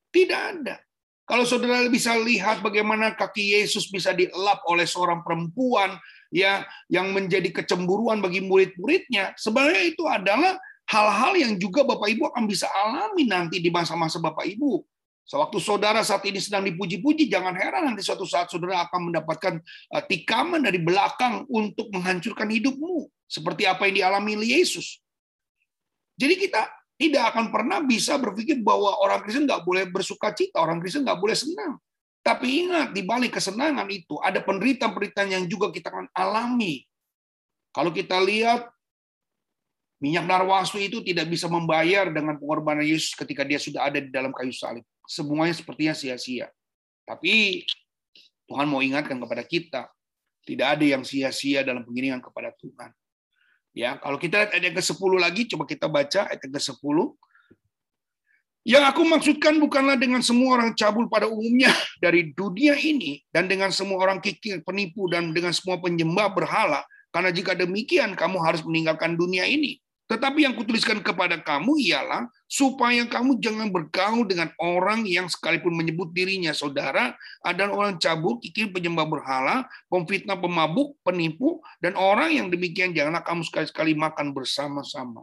Tidak ada. Kalau saudara bisa lihat bagaimana kaki Yesus bisa dielap oleh seorang perempuan ya yang menjadi kecemburuan bagi murid-muridnya, sebenarnya itu adalah hal-hal yang juga Bapak Ibu akan bisa alami nanti di masa-masa Bapak Ibu. Sewaktu saudara saat ini sedang dipuji-puji, jangan heran nanti suatu saat saudara akan mendapatkan tikaman dari belakang untuk menghancurkan hidupmu, seperti apa yang dialami Yesus. Jadi kita tidak akan pernah bisa berpikir bahwa orang Kristen nggak boleh bersuka cita, orang Kristen nggak boleh senang. Tapi ingat, di balik kesenangan itu ada penderitaan-penderitaan yang juga kita akan alami. Kalau kita lihat, minyak narwastu itu tidak bisa membayar dengan pengorbanan Yesus ketika dia sudah ada di dalam kayu salib. Semuanya sepertinya sia-sia. Tapi Tuhan mau ingatkan kepada kita, tidak ada yang sia-sia dalam pengiringan kepada Tuhan. Ya, kalau kita lihat ayat yang ke sepuluh lagi, coba kita baca ayat yang ke sepuluh. Yang aku maksudkan bukanlah dengan semua orang cabul pada umumnya dari dunia ini, dan dengan semua orang kikir, penipu, dan dengan semua penyembah berhala, karena jika demikian kamu harus meninggalkan dunia ini. Tetapi yang kutuliskan kepada kamu ialah supaya kamu jangan bergaul dengan orang yang sekalipun menyebut dirinya saudara, adalah orang cabul, kikir, penyembah berhala, pemfitnah, pemabuk, penipu, dan orang yang demikian janganlah kamu sekali-sekali makan bersama-sama.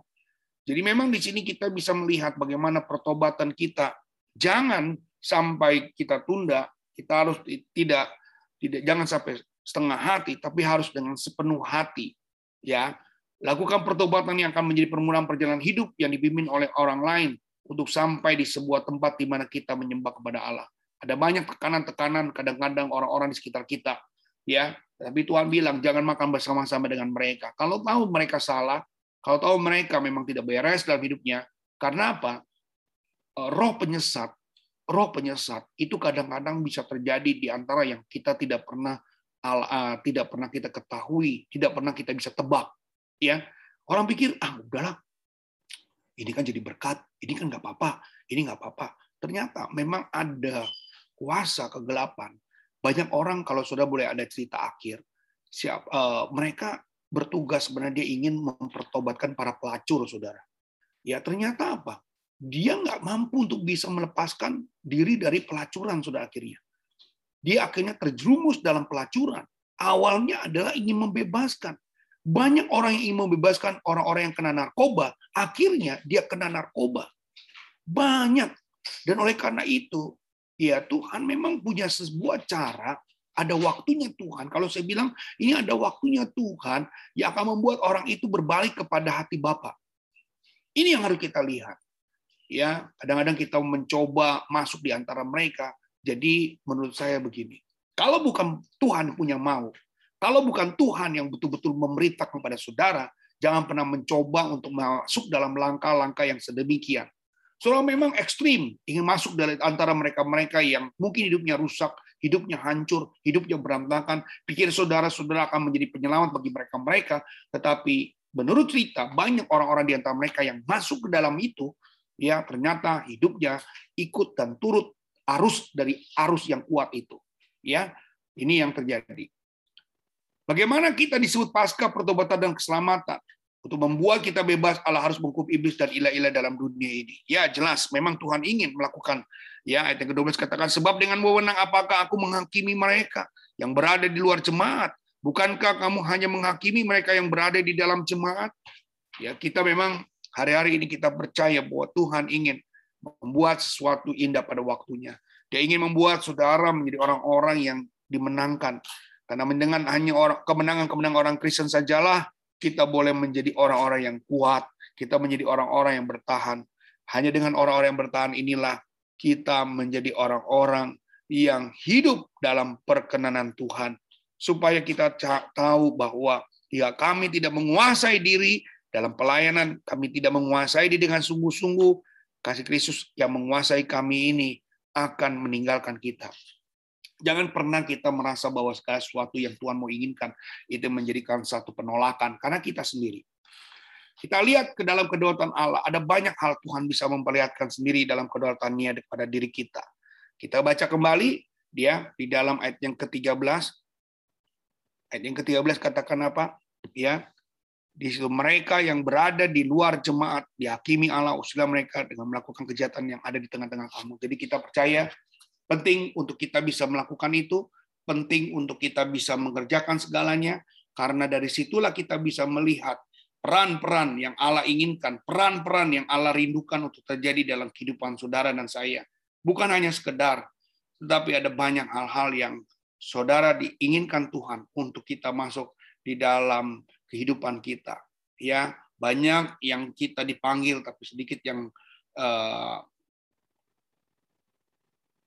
Jadi memang di sini kita bisa melihat bagaimana pertobatan kita. Jangan sampai kita tunda, kita harus tidak tidak jangan sampai setengah hati, tapi harus dengan sepenuh hati, ya. Lakukan pertobatan yang akan menjadi permulaan perjalanan hidup yang dipimpin oleh orang lain untuk sampai di sebuah tempat di mana kita menyembah kepada Allah. Ada banyak tekanan-tekanan kadang-kadang orang-orang di sekitar kita, ya. Tapi Tuhan bilang jangan makan bersama-sama dengan mereka. Kalau tahu mereka salah, kalau tahu mereka memang tidak beres dalam hidupnya, karena apa? Roh penyesat, roh penyesat itu kadang-kadang bisa terjadi di antara yang kita tidak pernah tidak pernah kita ketahui, tidak pernah kita bisa tebak. Ya, orang pikir ah udahlah, ini kan jadi berkat, ini kan nggak apa-apa, ini nggak apa-apa. Ternyata memang ada kuasa kegelapan. Banyak orang kalau sudah boleh ada cerita akhir, siap uh, mereka bertugas sebenarnya dia ingin mempertobatkan para pelacur, saudara. Ya ternyata apa? Dia nggak mampu untuk bisa melepaskan diri dari pelacuran, saudara akhirnya. Dia akhirnya terjerumus dalam pelacuran. Awalnya adalah ingin membebaskan. Banyak orang yang ingin membebaskan orang-orang yang kena narkoba, akhirnya dia kena narkoba. Banyak. Dan oleh karena itu, ya Tuhan memang punya sebuah cara, ada waktunya Tuhan. Kalau saya bilang, ini ada waktunya Tuhan yang akan membuat orang itu berbalik kepada hati Bapa. Ini yang harus kita lihat. Ya, kadang-kadang kita mencoba masuk di antara mereka. Jadi menurut saya begini, kalau bukan Tuhan punya mau, kalau bukan Tuhan yang betul-betul memerintah kepada saudara, jangan pernah mencoba untuk masuk dalam langkah-langkah yang sedemikian. Soalnya memang ekstrim, ingin masuk dari antara mereka-mereka yang mungkin hidupnya rusak, hidupnya hancur, hidupnya berantakan, pikir saudara-saudara akan menjadi penyelamat bagi mereka-mereka, tetapi menurut cerita, banyak orang-orang di antara mereka yang masuk ke dalam itu, ya ternyata hidupnya ikut dan turut arus dari arus yang kuat itu. Ya, ini yang terjadi. Bagaimana kita disebut pasca pertobatan dan keselamatan? Untuk membuat kita bebas, Allah harus menghukum iblis dan ilah-ilah dalam dunia ini. Ya, jelas. Memang Tuhan ingin melakukan. Ya, ayat yang kedua belas katakan, sebab dengan wewenang apakah aku menghakimi mereka yang berada di luar jemaat? Bukankah kamu hanya menghakimi mereka yang berada di dalam jemaat? Ya, kita memang hari-hari ini kita percaya bahwa Tuhan ingin membuat sesuatu indah pada waktunya. Dia ingin membuat saudara menjadi orang-orang yang dimenangkan. Karena mendengar hanya kemenangan-kemenangan orang Kristen sajalah, kita boleh menjadi orang-orang yang kuat, kita menjadi orang-orang yang bertahan. Hanya dengan orang-orang yang bertahan inilah kita menjadi orang-orang yang hidup dalam perkenanan Tuhan. Supaya kita tahu bahwa jika kami tidak menguasai diri dalam pelayanan, kami tidak menguasai diri dengan sungguh-sungguh, kasih Kristus yang menguasai kami ini akan meninggalkan kita. Jangan pernah kita merasa bahwa segala sesuatu yang Tuhan mau inginkan itu menjadikan satu penolakan karena kita sendiri. Kita lihat ke dalam kedaulatan Allah, ada banyak hal Tuhan bisa memperlihatkan sendiri dalam kedaulatannya kepada diri kita. Kita baca kembali dia di dalam ayat yang ke tiga belas. Ayat yang ke tiga belas katakan apa? Ya. Di situ mereka yang berada di luar jemaat dihakimi Allah, usilah mereka dengan melakukan kejahatan yang ada di tengah-tengah kamu. Jadi kita percaya penting untuk kita bisa melakukan itu, penting untuk kita bisa mengerjakan segalanya, karena dari situlah kita bisa melihat peran-peran yang Allah inginkan, peran-peran yang Allah rindukan untuk terjadi dalam kehidupan saudara dan saya. Bukan hanya sekedar, tetapi ada banyak hal-hal yang saudara diinginkan Tuhan untuk kita masuk di dalam kehidupan kita. Ya, banyak yang kita dipanggil, tapi sedikit yang uh,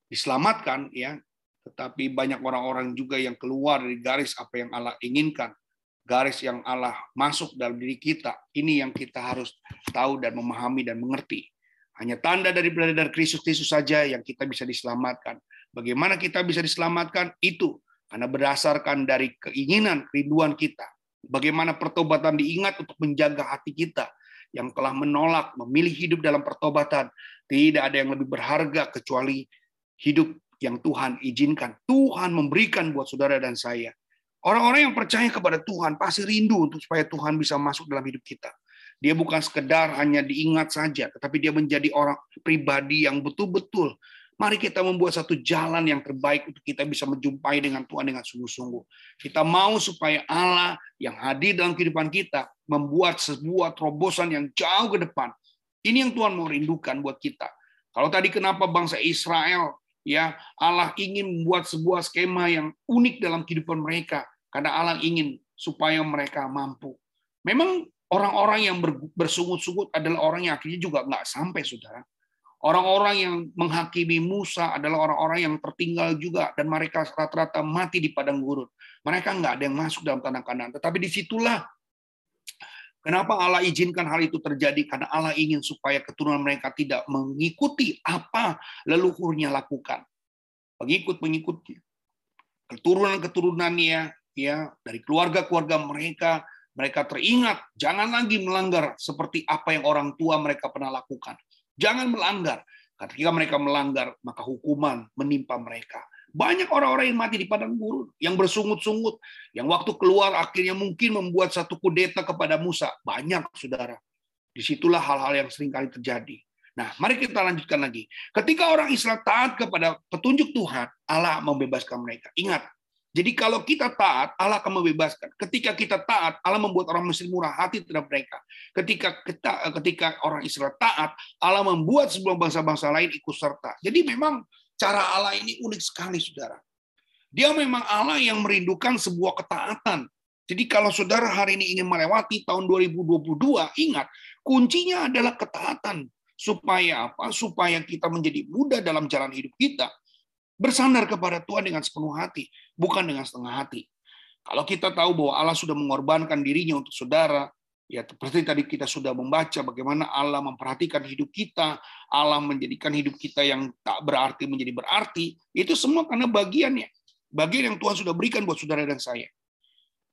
diselamatkan, ya, tetapi banyak orang-orang juga yang keluar dari garis apa yang Allah inginkan, garis yang Allah masuk dalam diri kita. Ini yang kita harus tahu dan memahami dan mengerti. Hanya tanda dari daripada Kristus Yesus saja yang kita bisa diselamatkan. Bagaimana kita bisa diselamatkan? Itu karena berdasarkan dari keinginan, kerinduan kita. Bagaimana pertobatan diingat untuk menjaga hati kita yang telah menolak, memilih hidup dalam pertobatan. Tidak ada yang lebih berharga kecuali hidup yang Tuhan izinkan, Tuhan memberikan buat saudara dan saya. Orang-orang yang percaya kepada Tuhan pasti rindu untuk supaya Tuhan bisa masuk dalam hidup kita. Dia bukan sekedar hanya diingat saja, tetapi dia menjadi orang pribadi yang betul-betul. Mari kita membuat satu jalan yang terbaik untuk kita bisa menjumpai dengan Tuhan dengan sungguh-sungguh. Kita mau supaya Allah yang hadir dalam kehidupan kita membuat sebuah terobosan yang jauh ke depan. Ini yang Tuhan mau rindukan buat kita. Kalau tadi kenapa bangsa Israel, ya, Allah ingin membuat sebuah skema yang unik dalam kehidupan mereka, karena Allah ingin supaya mereka mampu. Memang orang-orang yang bersungut-sungut adalah orang yang akhirnya juga nggak sampai, saudara. Orang-orang yang menghakimi Musa adalah orang-orang yang tertinggal juga, dan mereka rata-rata mati di padang gurun. Mereka nggak ada yang masuk dalam tanah Kanaan. Tetapi disitulah kenapa Allah izinkan hal itu terjadi? Karena Allah ingin supaya keturunan mereka tidak mengikuti apa leluhurnya lakukan. Pengikut-pengikutnya, keturunan-keturunannya, ya, dari keluarga-keluarga mereka, mereka teringat, jangan lagi melanggar seperti apa yang orang tua mereka pernah lakukan. Jangan melanggar. Ketika mereka melanggar, maka hukuman menimpa mereka. Banyak orang-orang yang mati di padang gurun, yang bersungut-sungut, yang waktu keluar akhirnya mungkin membuat satu kudeta kepada Musa. Banyak, saudara. Disitulah hal-hal yang seringkali terjadi. Nah, mari kita lanjutkan lagi. Ketika orang Israel taat kepada petunjuk Tuhan, Allah membebaskan mereka. Ingat, jadi kalau kita taat, Allah akan membebaskan. Ketika kita taat, Allah membuat orang Mesir murah hati terhadap mereka. Ketika kita, ketika orang Israel taat, Allah membuat sebuah bangsa-bangsa lain ikut serta. Jadi memang cara Allah ini unik sekali, saudara. Dia memang Allah yang merindukan sebuah ketaatan. Jadi kalau saudara hari ini ingin melewati tahun dua ribu dua puluh dua, ingat, kuncinya adalah ketaatan. Supaya apa? Supaya kita menjadi mudah dalam jalan hidup kita. Bersandar kepada Tuhan dengan sepenuh hati, bukan dengan setengah hati. Kalau kita tahu bahwa Allah sudah mengorbankan dirinya untuk saudara, ya, seperti tadi kita sudah membaca bagaimana Allah memperhatikan hidup kita, Allah menjadikan hidup kita yang tak berarti menjadi berarti, itu semua karena bagiannya. Bagian yang Tuhan sudah berikan buat saudara dan saya.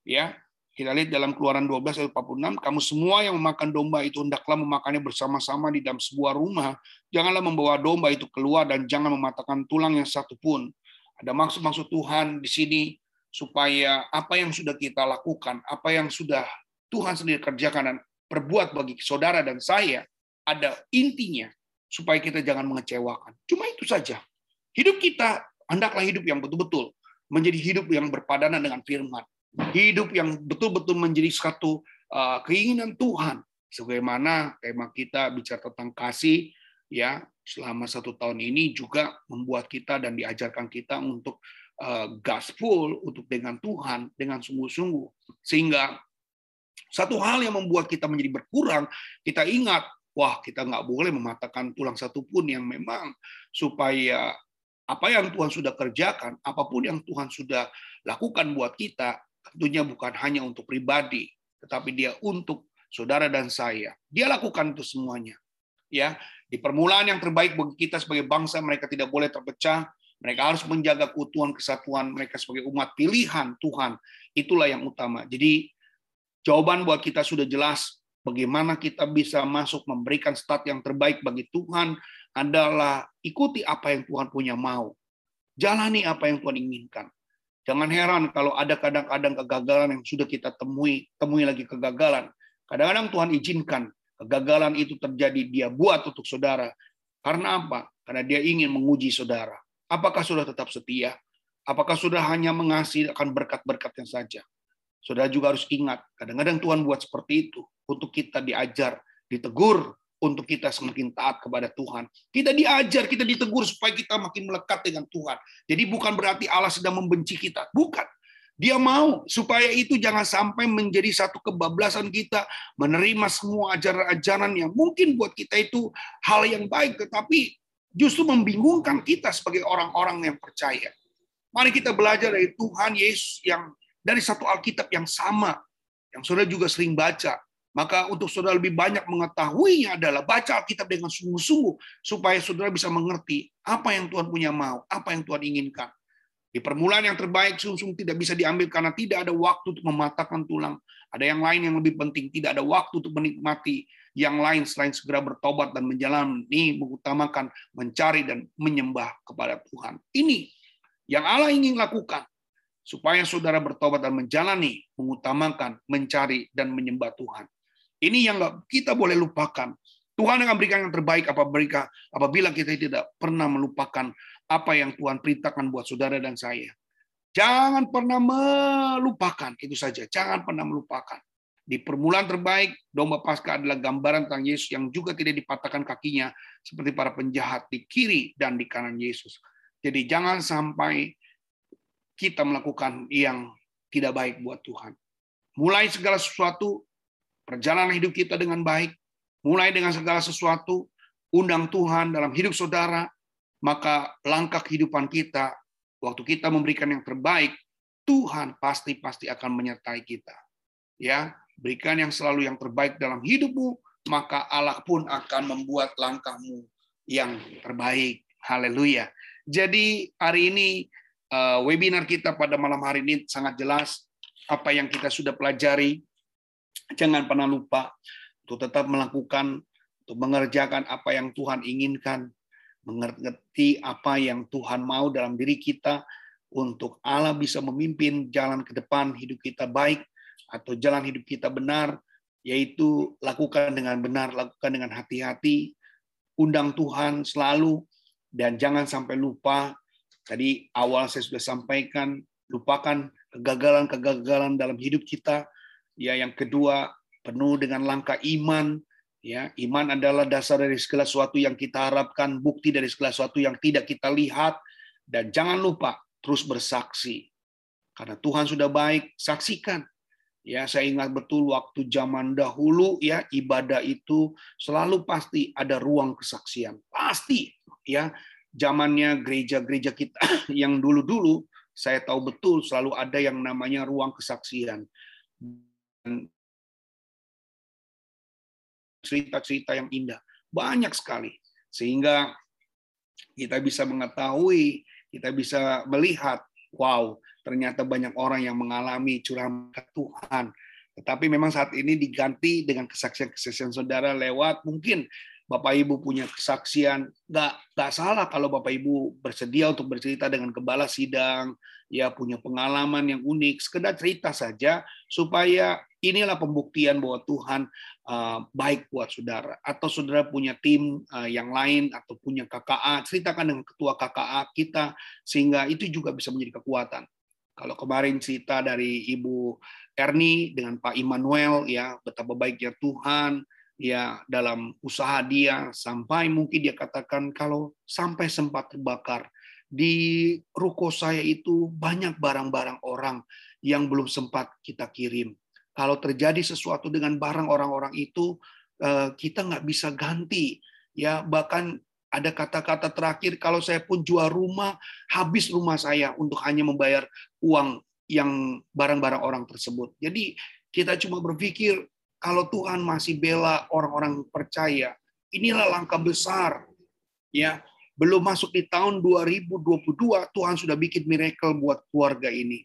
Ya, kita lihat dalam Keluaran dua belas ayat empat puluh enam, kamu semua yang memakan domba itu hendaklah memakannya bersama-sama di dalam sebuah rumah, janganlah membawa domba itu keluar dan jangan mematahkan tulang yang satu pun. Ada maksud-maksud Tuhan di sini supaya apa yang sudah kita lakukan, apa yang sudah Tuhan sendiri kerjakan dan perbuat bagi saudara dan saya, ada intinya supaya kita jangan mengecewakan. Cuma itu saja. Hidup kita hendaklah hidup yang betul-betul menjadi hidup yang berpadanan dengan firman. Hidup yang betul-betul menjadi satu uh, keinginan Tuhan. Sebagaimana tema kita bicara tentang kasih, ya, selama satu tahun ini juga membuat kita dan diajarkan kita untuk uh, gospel, untuk dengan Tuhan, dengan sungguh-sungguh. Sehingga satu hal yang membuat kita menjadi berkurang, kita ingat wah kita nggak boleh mematahkan tulang satupun yang memang supaya apa yang Tuhan sudah kerjakan, apapun yang Tuhan sudah lakukan buat kita, tentunya bukan hanya untuk pribadi, tetapi dia untuk saudara dan saya. Dia lakukan itu semuanya. Ya, di permulaan yang terbaik bagi kita sebagai bangsa, mereka tidak boleh terpecah. Mereka harus menjaga keutuhan kesatuan mereka sebagai umat pilihan Tuhan. Itulah yang utama. Jadi jawaban buat kita sudah jelas. Bagaimana kita bisa masuk memberikan start yang terbaik bagi Tuhan adalah ikuti apa yang Tuhan punya mau. Jalani apa yang Tuhan inginkan. Jangan heran kalau ada kadang-kadang kegagalan yang sudah kita temui, temui lagi kegagalan. Kadang-kadang Tuhan izinkan kegagalan itu terjadi, dia buat untuk saudara. Karena apa? Karena dia ingin menguji saudara. Apakah saudara tetap setia? Apakah saudara hanya mengasihi akan berkat-berkatnya saja? Saudara juga harus ingat, kadang-kadang Tuhan buat seperti itu untuk kita diajar, ditegur, untuk kita semakin taat kepada Tuhan. Kita diajar, kita ditegur supaya kita makin melekat dengan Tuhan. Jadi bukan berarti Allah sedang membenci kita, bukan. Dia mau supaya itu jangan sampai menjadi satu kebablasan kita menerima semua ajaran-ajaran yang mungkin buat kita itu hal yang baik, tetapi justru membingungkan kita sebagai orang-orang yang percaya. Mari kita belajar dari Tuhan Yesus yang dari satu Alkitab yang sama, yang saudara juga sering baca. Maka untuk saudara lebih banyak mengetahuinya adalah baca Alkitab dengan sungguh-sungguh supaya saudara bisa mengerti apa yang Tuhan punya mau, apa yang Tuhan inginkan. Di permulaan yang terbaik sungguh-sungguh tidak bisa diambil karena tidak ada waktu untuk mematahkan tulang. Ada yang lain yang lebih penting, tidak ada waktu untuk menikmati yang lain selain segera bertobat dan menjalani, mengutamakan, mencari dan menyembah kepada Tuhan. Ini yang Allah ingin lakukan supaya saudara bertobat dan menjalani, mengutamakan, mencari dan menyembah Tuhan. Ini yang nggak kita boleh lupakan. Tuhan akan berikan yang terbaik apabila kita tidak pernah melupakan apa yang Tuhan perintahkan buat saudara dan saya. Jangan pernah melupakan, itu saja. Jangan pernah melupakan. Di permulaan terbaik, domba Paskah adalah gambaran tentang Yesus yang juga tidak dipatahkan kakinya seperti para penjahat di kiri dan di kanan Yesus. Jadi jangan sampai kita melakukan yang tidak baik buat Tuhan. Mulai segala sesuatu, perjalanan hidup kita dengan baik, mulai dengan segala sesuatu, undang Tuhan dalam hidup saudara, maka langkah kehidupan kita, waktu kita memberikan yang terbaik, Tuhan pasti-pasti akan menyertai kita. Ya, berikan yang selalu yang terbaik dalam hidupmu, maka Allah pun akan membuat langkahmu yang terbaik. Haleluya. Jadi hari ini, webinar kita pada malam hari ini sangat jelas, apa yang kita sudah pelajari, jangan pernah lupa, untuk tetap melakukan, untuk mengerjakan apa yang Tuhan inginkan, mengerti apa yang Tuhan mau dalam diri kita, untuk Allah bisa memimpin jalan ke depan hidup kita baik, atau jalan hidup kita benar, yaitu lakukan dengan benar, lakukan dengan hati-hati, undang Tuhan selalu, dan jangan sampai lupa, tadi awal saya sudah sampaikan, lupakan kegagalan-kegagalan dalam hidup kita, ya yang kedua, penuh dengan langkah iman, ya iman adalah dasar dari segala sesuatu yang kita harapkan, bukti dari segala sesuatu yang tidak kita lihat, dan jangan lupa terus bersaksi, karena Tuhan sudah baik, saksikan. Ya saya ingat betul waktu zaman dahulu, ya ibadah itu selalu pasti ada ruang kesaksian, pasti, ya zamannya gereja-gereja kita yang dulu-dulu, saya tahu betul selalu ada yang namanya ruang kesaksian. Dan cerita-cerita yang indah. Banyak sekali. Sehingga kita bisa mengetahui, kita bisa melihat, wow, ternyata banyak orang yang mengalami curah berkat Tuhan. Tetapi memang saat ini diganti dengan kesaksian-kesaksian saudara lewat, mungkin Bapak Ibu punya kesaksian, nggak, nggak salah kalau Bapak Ibu bersedia untuk bercerita dengan gembala sidang, ya punya pengalaman yang unik, sekedar cerita saja, supaya inilah pembuktian bahwa Tuhan uh, baik buat saudara. Atau saudara punya tim uh, yang lain, atau punya K K A, ceritakan dengan ketua K K A kita, sehingga itu juga bisa menjadi kekuatan. Kalau kemarin cerita dari Ibu Erni dengan Pak Immanuel, ya betapa baiknya Tuhan, ya dalam usaha dia, sampai mungkin dia katakan, kalau sampai sempat terbakar, di ruko saya itu banyak barang-barang orang yang belum sempat kita kirim. Kalau terjadi sesuatu dengan barang orang-orang itu, kita nggak bisa ganti. Ya, bahkan ada kata-kata terakhir, kalau saya pun jual rumah, habis rumah saya untuk hanya membayar uang yang barang-barang orang tersebut. Jadi kita cuma berpikir, kalau Tuhan masih bela orang-orang percaya, inilah langkah besar. Ya, belum masuk di tahun dua ribu dua puluh dua, Tuhan sudah bikin miracle buat keluarga ini.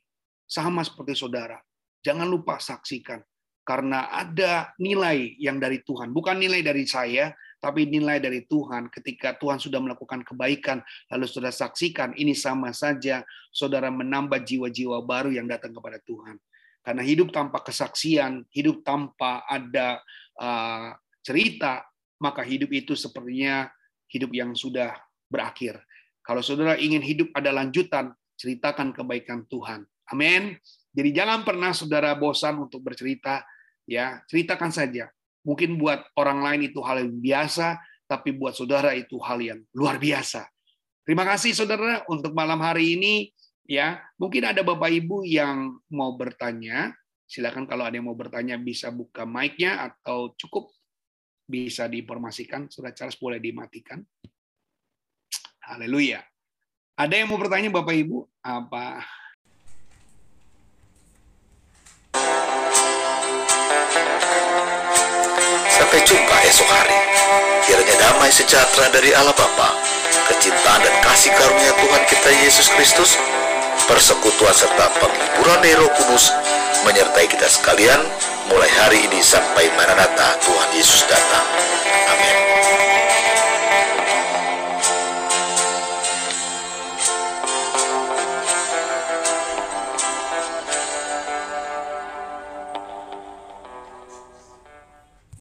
Sama seperti saudara. Jangan lupa saksikan. Karena ada nilai yang dari Tuhan. Bukan nilai dari saya, tapi nilai dari Tuhan. Ketika Tuhan sudah melakukan kebaikan, lalu sudah saksikan, ini sama saja saudara menambah jiwa-jiwa baru yang datang kepada Tuhan. Karena hidup tanpa kesaksian, hidup tanpa ada uh, cerita, maka hidup itu sepertinya hidup yang sudah berakhir. Kalau saudara ingin hidup ada lanjutan, ceritakan kebaikan Tuhan. Amin. Jadi jangan pernah saudara bosan untuk bercerita. Ya, ceritakan saja. Mungkin buat orang lain itu hal yang biasa, tapi buat saudara itu hal yang luar biasa. Terima kasih saudara untuk malam hari ini. Ya, mungkin ada Bapak Ibu yang mau bertanya. Silakan kalau ada yang mau bertanya bisa buka mic-nya atau cukup bisa diinformasikan. Saudara Charles boleh dimatikan. Haleluya. Ada yang mau bertanya Bapak Ibu? Apa? Sampai jumpa esok hari. Kiranya damai sejahtera dari Allah Bapa, kecintaan dan kasih karunia Tuhan kita Yesus Kristus, persekutuan serta penghiburan dari Roh Kudus menyertai kita sekalian mulai hari ini sampai Maranatha Tuhan Yesus datang. Amin.